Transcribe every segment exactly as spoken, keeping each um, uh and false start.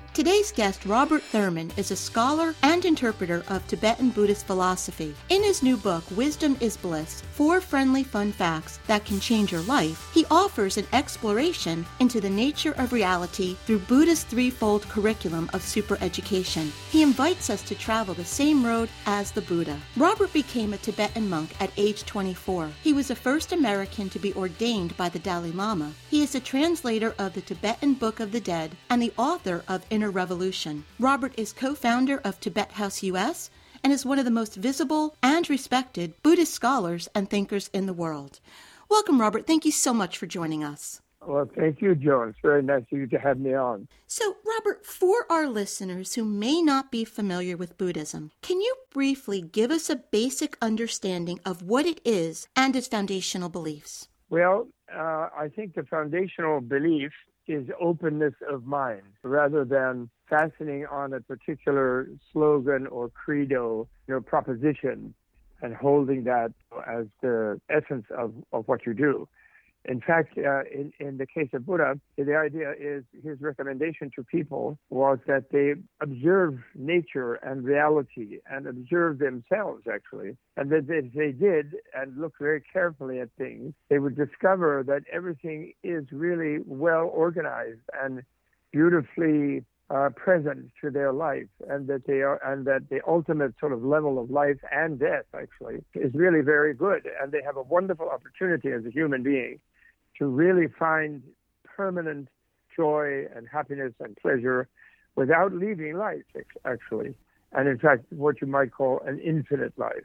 Today's guest, Robert Thurman, is a scholar and interpreter of Tibetan Buddhist philosophy. In his new book, Wisdom is Bliss, Four Friendly Fun Facts That Can Change Your Life, he offers an exploration into the nature of reality through Buddha's threefold curriculum of supereducation. He invites us to travel the same road as the Buddha. Robert became a Tibetan monk at age twenty-four. He was the first American to be ordained by the Dalai Lama. He is a translator of the Tibetan Book of the Dead and the author of Revolution. Robert is co-founder of Tibet House U S and is one of the most visible and respected Buddhist scholars and thinkers in the world. Welcome, Robert. Thank you so much for joining us. Well, thank you, Joan. It's very nice of you to have me on. So, Robert, for our listeners who may not be familiar with Buddhism, can you briefly give us a basic understanding of what it is and its foundational beliefs? Well, uh, I think the foundational belief is openness of mind rather than fastening on a particular slogan or credo, you know, proposition and holding that as the essence of, of what you do. In fact, uh, in, in the case of Buddha, the idea is his recommendation to people was that they observe nature and reality and observe themselves, actually. And that if they did and looked very carefully at things, they would discover that everything is really well organized and beautifully uh, present to their life, and that they are, and that the ultimate sort of level of life and death, actually, is really very good. And they have a wonderful opportunity as a human being to really find permanent joy and happiness and pleasure without leaving life, actually. And in fact, what you might call an infinite life.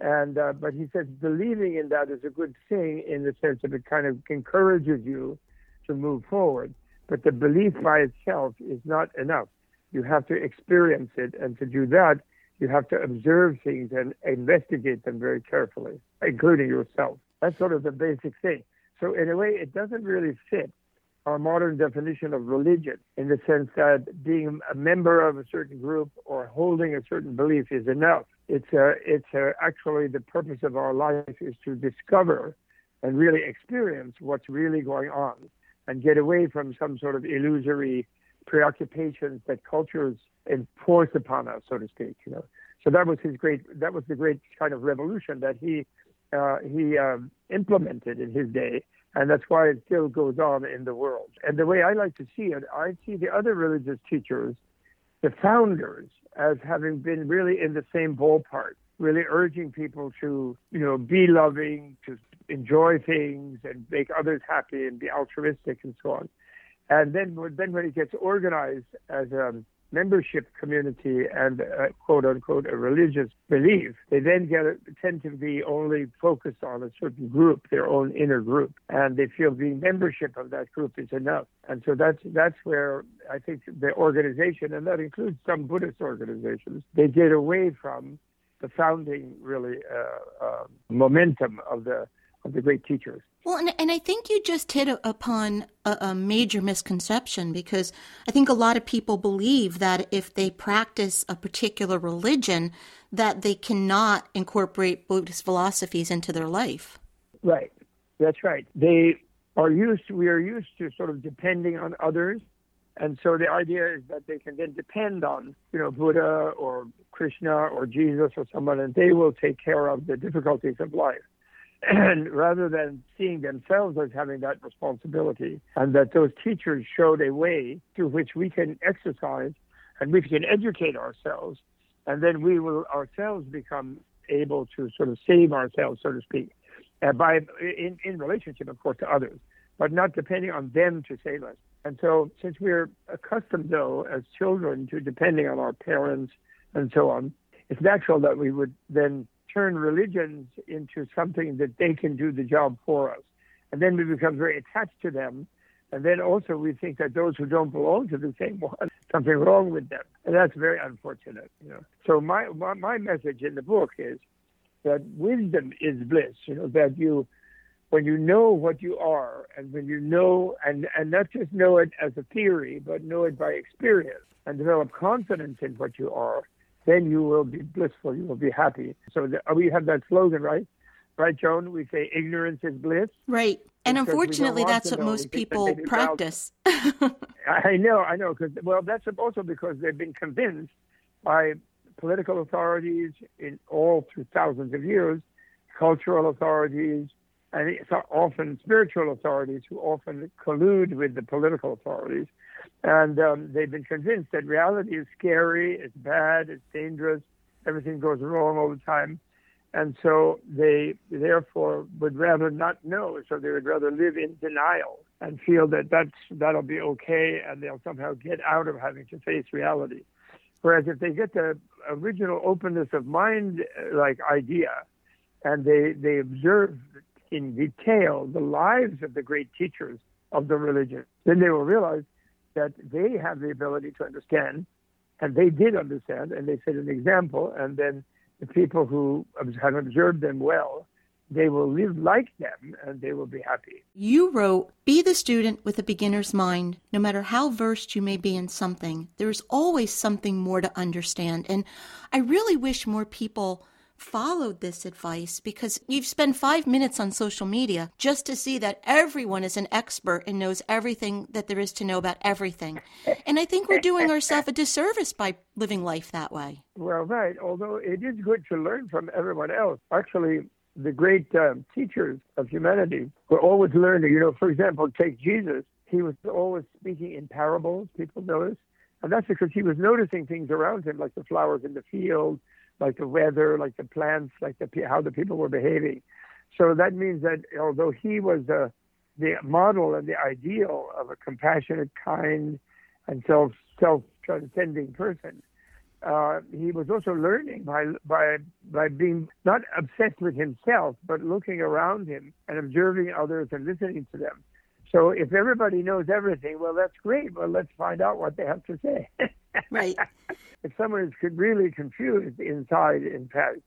And uh, but he says believing in that is a good thing in the sense that it kind of encourages you to move forward. But the belief by itself is not enough. You have to experience it. And to do that, you have to observe things and investigate them very carefully, including yourself. That's sort of the basic thing. So in a way, it doesn't really fit our modern definition of religion in the sense that being a member of a certain group or holding a certain belief is enough. It's a, it's a, actually the purpose of our life is to discover and really experience what's really going on and get away from some sort of illusory preoccupations that cultures enforce upon us, so to speak. You know, so that was his great. That was the great kind of revolution that he uh, he um, implemented in his day, and that's why it still goes on in the world. And the way I like to see it, I see the other religious teachers, the founders, as having been really in the same ballpark, really urging people to, you know, be loving, to enjoy things and make others happy and be altruistic and so on. And then, then when it gets organized as a membership community and a, quote unquote a religious belief, they then get tend to be only focused on a certain group, their own inner group, and they feel the membership of that group is enough. And so that's that's where I think the organization, and that includes some Buddhist organizations, they get away from the founding really uh, uh, momentum of the of the great teachers. Well, and, and I think you just hit a, upon a, a major misconception, because I think a lot of people believe that if they practice a particular religion, that they cannot incorporate Buddhist philosophies into their life. Right. That's right. They are used to, we are used to sort of depending on others. And so the idea is that they can then depend on, you know, Buddha or Krishna or Jesus or someone, and they will take care of the difficulties of life. And rather than seeing themselves as having that responsibility, and that those teachers showed a way through which we can exercise and we can educate ourselves, and then we will ourselves become able to sort of save ourselves, so to speak, uh, by in, in relationship, of course, to others, but not depending on them to save us. And so since we're accustomed, though, as children to depending on our parents and so on, it's natural that we would then turn religions into something that they can do the job for us. And then we become very attached to them. And then also we think that those who don't belong to the same one, something wrong with them. And that's very unfortunate. You know? So my, my my message in the book is that wisdom is bliss, you know, that you, when you know what you are, and when you know, and, and not just know it as a theory, but know it by experience and develop confidence in what you are, then you will be blissful, you will be happy. So the, we have that slogan, right? Right, Joan? We say ignorance is bliss. Right. And unfortunately, that's what most people practice. I know, I know. Cause, well, that's also because they've been convinced by political authorities in all through thousands of years, cultural authorities, and it's often spiritual authorities who often collude with the political authorities. And um, they've been convinced that reality is scary, it's bad, it's dangerous, everything goes wrong all the time. And so they therefore would rather not know. So they would rather live in denial and feel that that's, that'll be okay and they'll somehow get out of having to face reality. Whereas if they get the original openness of mind like idea and they, they observe in detail the lives of the great teachers of the religion, then they will realize that they have the ability to understand, and they did understand, and they set an example, and then the people who have observed them well, they will live like them, and they will be happy. You wrote, "Be the student with a beginner's mind. No matter how versed you may be in something, there is always something more to understand." And I really wish more people followed this advice, because you've spent five minutes on social media just to see that everyone is an expert and knows everything that there is to know about everything. And I think we're doing ourselves a disservice by living life that way. Well, right. Although it is good to learn from everyone else. Actually, the great um, teachers of humanity were always learning. You know, for example, take Jesus. He was always speaking in parables, people notice. And that's because he was noticing things around him, like the flowers in the field, like the weather, like the plants, like the how the people were behaving. So that means that although he was the, the model and the ideal of a compassionate, kind, and self, self-transcending person, uh, he was also learning by, by, by being not obsessed with himself, but looking around him and observing others and listening to them. So if everybody knows everything, well, that's great. Well, let's find out what they have to say. Right. If someone is really confused inside, in fact,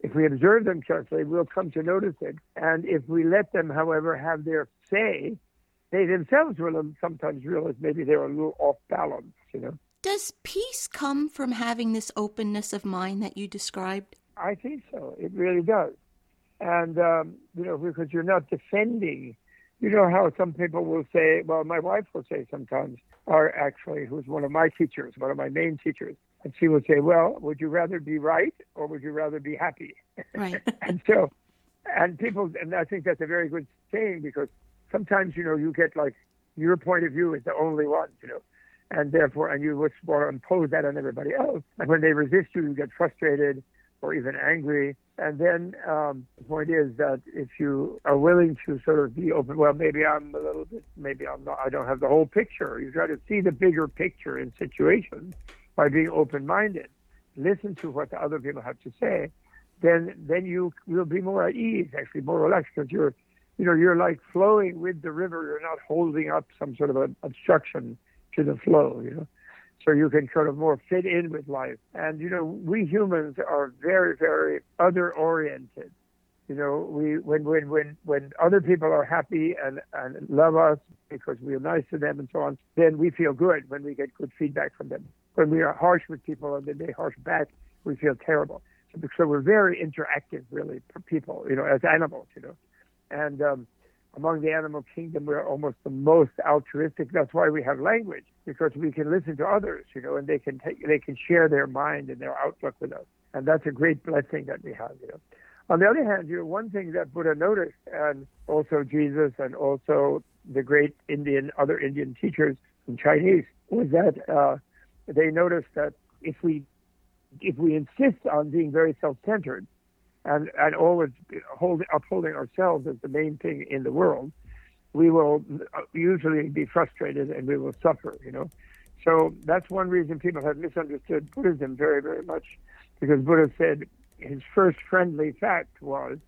if we observe them carefully, we'll come to notice it. And if we let them, however, have their say, they themselves will sometimes realize maybe they're a little off balance, you know. Does peace come from having this openness of mind that you described? I think so. It really does. And, um, you know, because you're not defending. You know how some people will say, well, my wife will say sometimes, or actually, who's one of my teachers, one of my main teachers, and she will say, well, would you rather be right or would you rather be happy? Right. and so, and people, and I think that's a very good saying, because sometimes, you know, you get like, your point of view is the only one, you know, and therefore, and you just want to impose that on everybody else. And when they resist you, you get frustrated or even angry. And then um, the point is that if you are willing to sort of be open, well, maybe I'm a little bit, maybe I'm not, I don't have the whole picture. You try to see the bigger picture in situations by being open-minded. Listen to what the other people have to say. Then, then you will be more at ease, actually more relaxed, because you're, you know, you're like flowing with the river. You're not holding up some sort of an obstruction to the flow, you know. So you can sort of more fit in with life. And, you know, we humans are very, very other-oriented. You know, we when when, when, when other people are happy and, and love us because we are nice to them and so on, then we feel good when we get good feedback from them. When we are harsh with people and then they harsh back, we feel terrible. So, so we're very interactive, really, for people, you know, as animals, you know. And um, among the animal kingdom, we're almost the most altruistic. That's why we have language, because we can listen to others, you know, and they can take, they can share their mind and their outlook with us. And that's a great blessing that we have, you know. On the other hand, you know, one thing that Buddha noticed, and also Jesus and also the great Indian, other Indian teachers and Chinese, was that uh, they noticed that if we, if we insist on being very self-centered, and, and always hold, upholding ourselves as the main thing in the world, we will usually be frustrated and we will suffer, you know. So that's one reason people have misunderstood Buddhism very, very much, because Buddha said his first friendly fact was,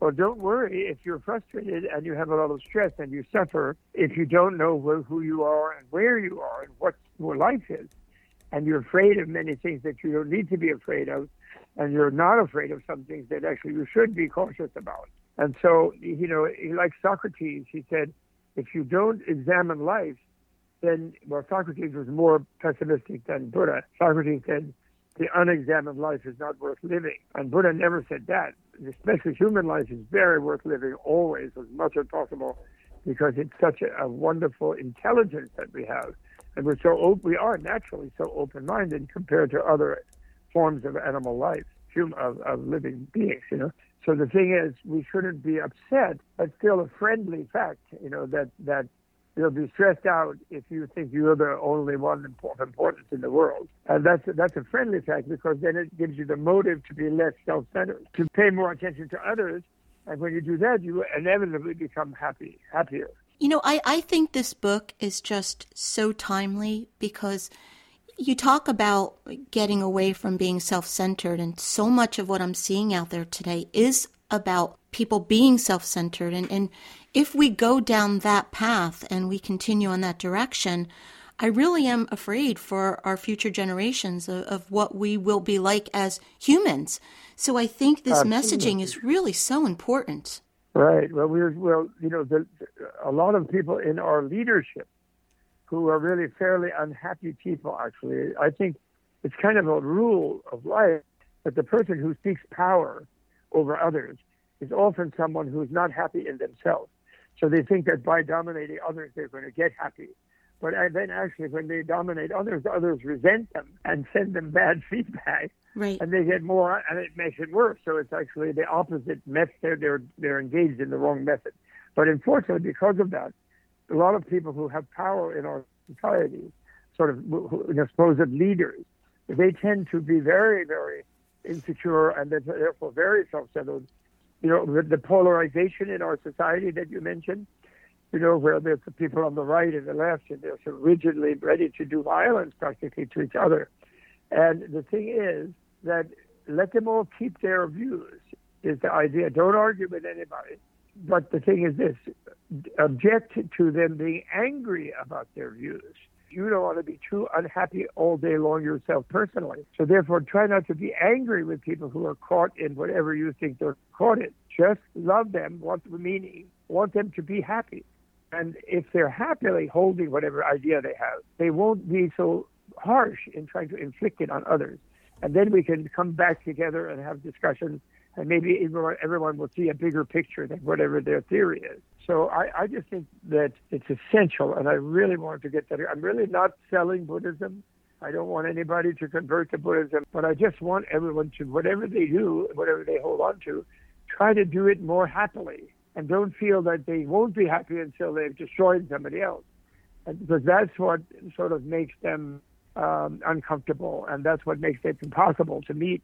well, don't worry if you're frustrated and you have a lot of stress and you suffer, if you don't know who you are and where you are and what your life is, and you're afraid of many things that you don't need to be afraid of, and you're not afraid of some things that actually you should be cautious about. And so, you know, like Socrates, he said, if you don't examine life, then, well, Socrates was more pessimistic than Buddha. Socrates said, the unexamined life is not worth living. And Buddha never said that. Especially human life is very worth living always, as much as possible, because it's such a, a wonderful intelligence that we have. And we're so op- we are naturally so open-minded compared to other forms of animal life, human, of, of living beings, you know. So the thing is, we shouldn't be upset, but still a friendly fact, you know, that, that you'll be stressed out if you think you're the only one of importance in the world. And that's, that's a friendly fact, because then it gives you the motive to be less self-centered, to pay more attention to others. And when you do that, you inevitably become happy, happier. You know, I, I think this book is just so timely, because you talk about getting away from being self-centered, and so much of what I'm seeing out there today is about people being self-centered. And, and if we go down that path and we continue in that direction, I really am afraid for our future generations of, of what we will be like as humans. So I think this Absolutely. Messaging is really so important. Right. Well, we're, well, you know, the, a lot of people in our leadership who are really fairly unhappy people, actually, I think it's kind of a rule of life that the person who seeks power over others is often someone who's not happy in themselves. So they think that by dominating others, they're going to get happy. But then actually, when they dominate others, others resent them and send them bad feedback. Right. And they get more, and it makes it worse. So it's actually the opposite method. They're, they're engaged in the wrong method. But unfortunately, because of that, a lot of people who have power in our society, sort of you know, supposed leaders, they tend to be very, very insecure and therefore very self-centered. You know, the, the polarization in our society that you mentioned, you know, where there's the people on the right and the left, and they're so rigidly ready to do violence practically to each other. And the thing is that let them all keep their views is the idea. Don't argue with anybody. But the thing is this, object to them being angry about their views. You don't want to be too unhappy all day long yourself personally. So therefore, try not to be angry with people who are caught in whatever you think they're caught in. Just love them, want the meaning, want them to be happy. And if they're happily holding whatever idea they have, they won't be so harsh in trying to inflict it on others. And then we can come back together and have discussions, and maybe everyone will see a bigger picture than whatever their theory is. So I, I just think that it's essential, and I really want to get that. I'm really not selling Buddhism. I don't want anybody to convert to Buddhism, but I just want everyone to, whatever they do, whatever they hold on to, try to do it more happily, and don't feel that they won't be happy until they've destroyed somebody else, and because that's what sort of makes them um, uncomfortable, and that's what makes it impossible to meet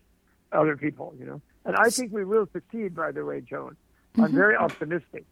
other people, you know. And I think we will succeed, by the way, Joan. Mm-hmm. I'm very optimistic.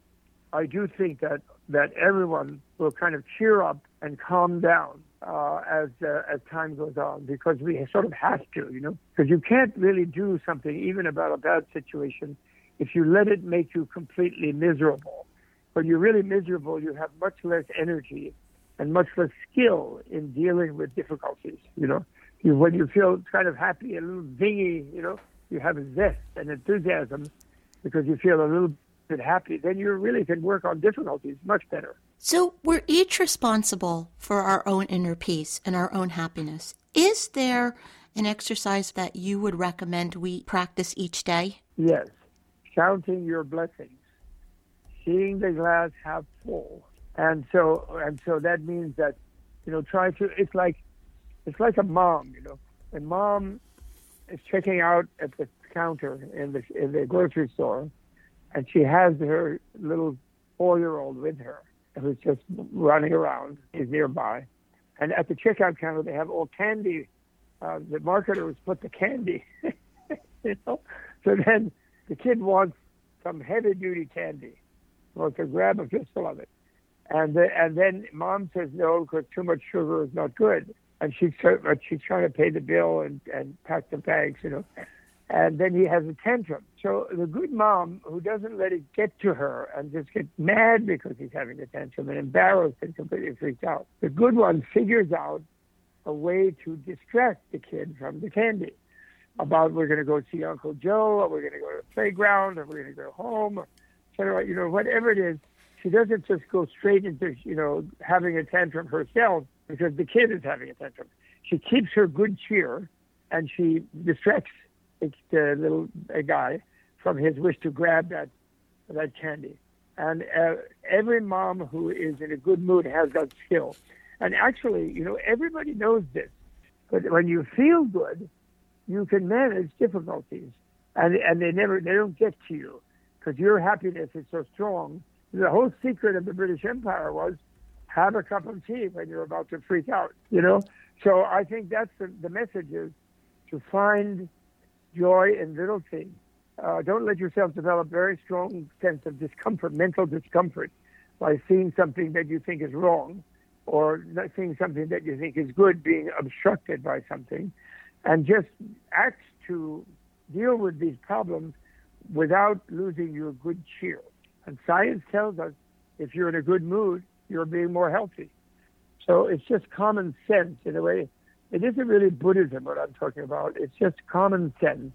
I do think that, that everyone will kind of cheer up and calm down uh, as uh, as time goes on, because we sort of have to, you know, because you can't really do something even about a bad situation if you let it make you completely miserable. When you're really miserable, you have much less energy and much less skill in dealing with difficulties, you know. You, when you feel kind of happy, a little zingy, you know, you have a zest and enthusiasm because you feel a little bit happy, then you really can work on difficulties much better. So we're each responsible for our own inner peace and our own happiness. Is there an exercise that you would recommend we practice each day? Yes. Counting your blessings, seeing the glass half full. And so and so that means that, you know, try to, it's like, it's like a mom, you know, and mom is checking out at the counter in the in the grocery store, and she has her little four-year-old with her, who's just running around, is nearby. And at the checkout counter, they have all candy. Uh, the marketers put the candy, you know. So then the kid wants some heavy-duty candy, wants to grab a fistful of it. And the, and then mom says no, because too much sugar is not good. And she's, she's trying to pay the bill and, and pack the bags, you know. And then he has a tantrum. So the good mom, who doesn't let it get to her and just gets mad because he's having a tantrum and embarrassed and completely freaked out, the good one figures out a way to distract the kid from the candy. About, we're going to go see Uncle Joe, or we're going to go to the playground, or we're going to go home, or et cetera. You know, whatever it is, she doesn't just go straight into, you know, having a tantrum herself because the kid is having a tantrum. She keeps her good cheer, and she distracts the little a guy from his wish to grab that that candy. And uh, every mom who is in a good mood has that skill. And actually, you know, everybody knows this. But when you feel good, you can manage difficulties, and and they never they don't get to you because your happiness is so strong. The whole secret of the British Empire was have a cup of tea when you're about to freak out, you know. So I think that's the, the message is to find joy in little things. Uh, don't let yourself develop very strong sense of discomfort, mental discomfort, by seeing something that you think is wrong, or not seeing something that you think is good being obstructed by something. And just act to deal with these problems without losing your good cheer. And science tells us if you're in a good mood, you're being more healthy. So it's just common sense in a way. It isn't really Buddhism, what I'm talking about. It's just common sense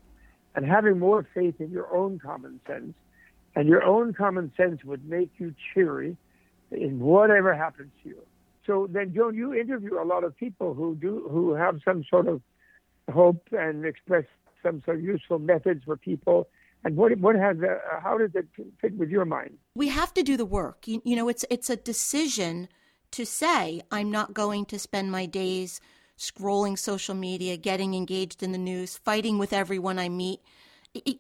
and having more faith in your own common sense. And your own common sense would make you cheery in whatever happens to you. So then, Joan, you interview a lot of people who do who have some sort of hope and express some sort of useful methods for people. And what what has uh, how does it fit with your mind? We have to do the work. You, you know, it's it's a decision to say I'm not going to spend my days scrolling social media, getting engaged in the news, fighting with everyone I meet.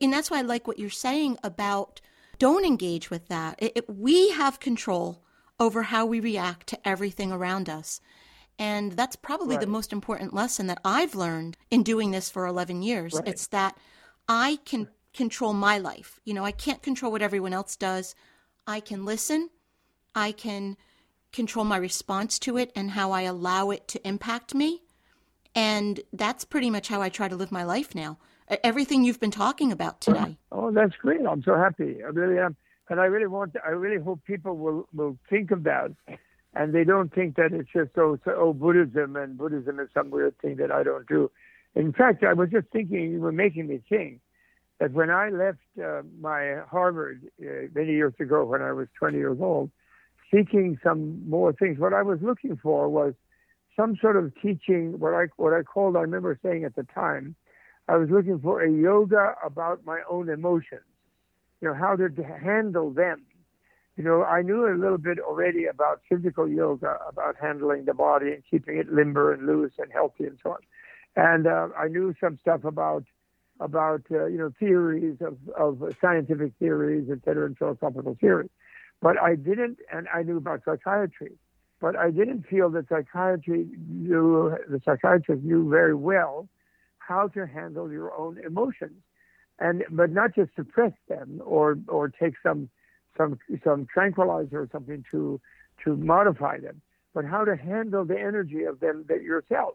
And that's why I like what you're saying about don't engage with that. It, it, we have control over how we react to everything around us. And that's probably right. The most important lesson that I've learned in doing this for eleven years. Right. It's that I can control my life. You know, I can't control what everyone else does. I can listen. I can control my response to it and how I allow it to impact me. And that's pretty much how I try to live my life now. Everything you've been talking about today. Oh, that's great. I'm so happy. I really am. And I really want to, I really hope people will, will think of that. And they don't think that it's just, oh, so, oh, Buddhism, and Buddhism is some weird thing that I don't do. In fact, I was just thinking, you were making me think, that when I left uh, my Harvard uh, many years ago when I was twenty years old, seeking some more things, what I was looking for was some sort of teaching, what I, what I called, I remember saying at the time, I was looking for a yoga about my own emotions, you know, how to handle them. You know, I knew a little bit already about physical yoga, about handling the body and keeping it limber and loose and healthy and so on. And uh, I knew some stuff about, about uh, you know, theories of, of scientific theories, et cetera, and philosophical theories. But I didn't, and I knew about psychiatry, but I didn't feel that psychiatry knew, the psychiatrist knew very well how to handle your own emotions, and but not just suppress them or or take some... some some tranquilizer or something to to modify them, but how to handle the energy of them that yourself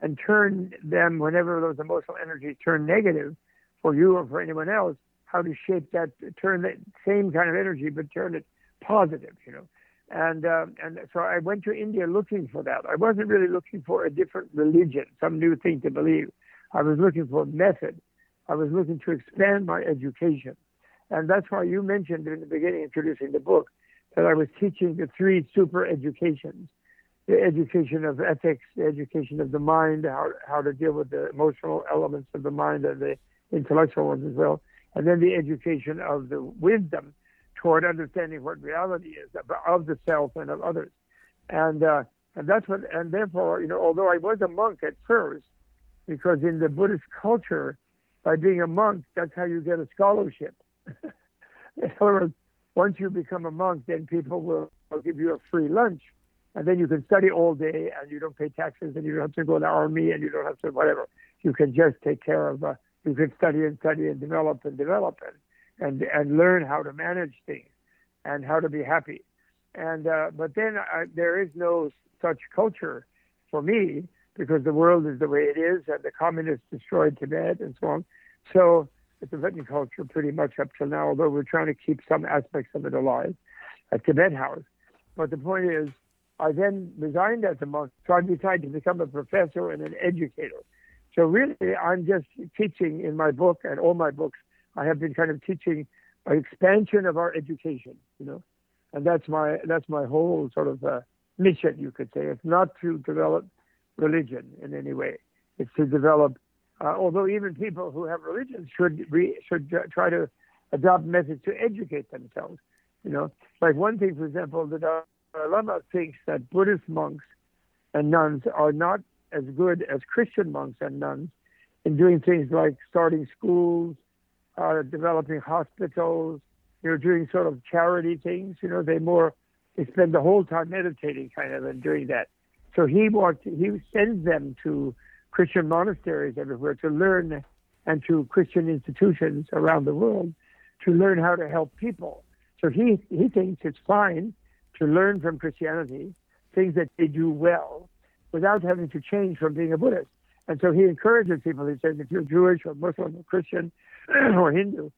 and turn them, whenever those emotional energies turn negative for you or for anyone else, how to shape that, turn that same kind of energy, but turn it positive, you know. And, um, and so I went to India looking for that. I wasn't really looking for a different religion, some new thing to believe. I was looking for a method. I was looking to expand my education. And that's why you mentioned in the beginning, introducing the book, that I was teaching the three super educations, the education of ethics, the education of the mind, how how to deal with the emotional elements of the mind and the intellectual ones as well, and then the education of the wisdom toward understanding what reality is of the self and of others. And uh, and that's what, and therefore, you know, although I was a monk at first, because in the Buddhist culture, by being a monk, that's how you get a scholarship. In other words, once you become a monk, then people will, will give you a free lunch, and then you can study all day, and you don't pay taxes, and you don't have to go to the army, and you don't have to whatever. You can just take care of, uh, you can study and study and develop and develop, and and and learn how to manage things and how to be happy. And uh, but then I, there is no such culture for me, because the world is the way it is, and the communists destroyed Tibet and so on. So the Tibetan culture pretty much up till now, although we're trying to keep some aspects of it alive at Tibet House. But the point is, I then resigned as a monk, so I decided to become a professor and an educator. So really, I'm just teaching in my book, and all my books, I have been kind of teaching an expansion of our education, you know, and that's my that's my whole sort of uh, mission, you could say. It's not to develop religion in any way. It's to develop, uh, although even people who have religions should re, should try to adopt methods to educate themselves, you know. Like one thing, for example, the Dalai Lama thinks that Buddhist monks and nuns are not as good as Christian monks and nuns in doing things like starting schools, uh, developing hospitals, you know, doing sort of charity things. You know, they more, they spend the whole time meditating kind of and doing that. So he wants, he sends them to Christian monasteries everywhere to learn, and to Christian institutions around the world to learn how to help people. So he, he thinks it's fine to learn from Christianity things that they do well without having to change from being a Buddhist. And so he encourages people. He says, if you're Jewish or Muslim or Christian or Hindu,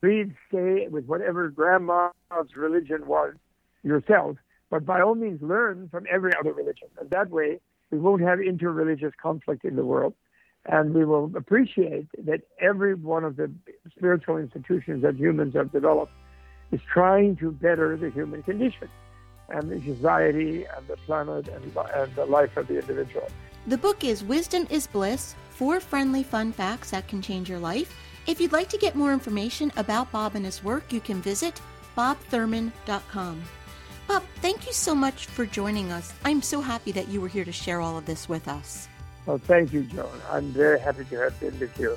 please stay with whatever grandma's religion was yourself, but by all means learn from every other religion. And that way, we won't have interreligious conflict in the world, and we will appreciate that every one of the spiritual institutions that humans have developed is trying to better the human condition, and the society, and the planet, and, and the life of the individual. The book is Wisdom is Bliss, Four Friendly Fun Facts That Can Change Your Life. If you'd like to get more information about Bob and his work, you can visit bob thurman dot com. Bob, thank you so much for joining us. I'm so happy that you were here to share all of this with us. Well, thank you, Joan. I'm very happy to have been with you.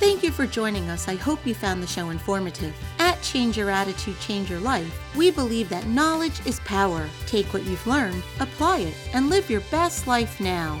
Thank you for joining us. I hope you found the show informative. At Change Your Attitude, Change Your Life, we believe that knowledge is power. Take what you've learned, apply it, and live your best life now.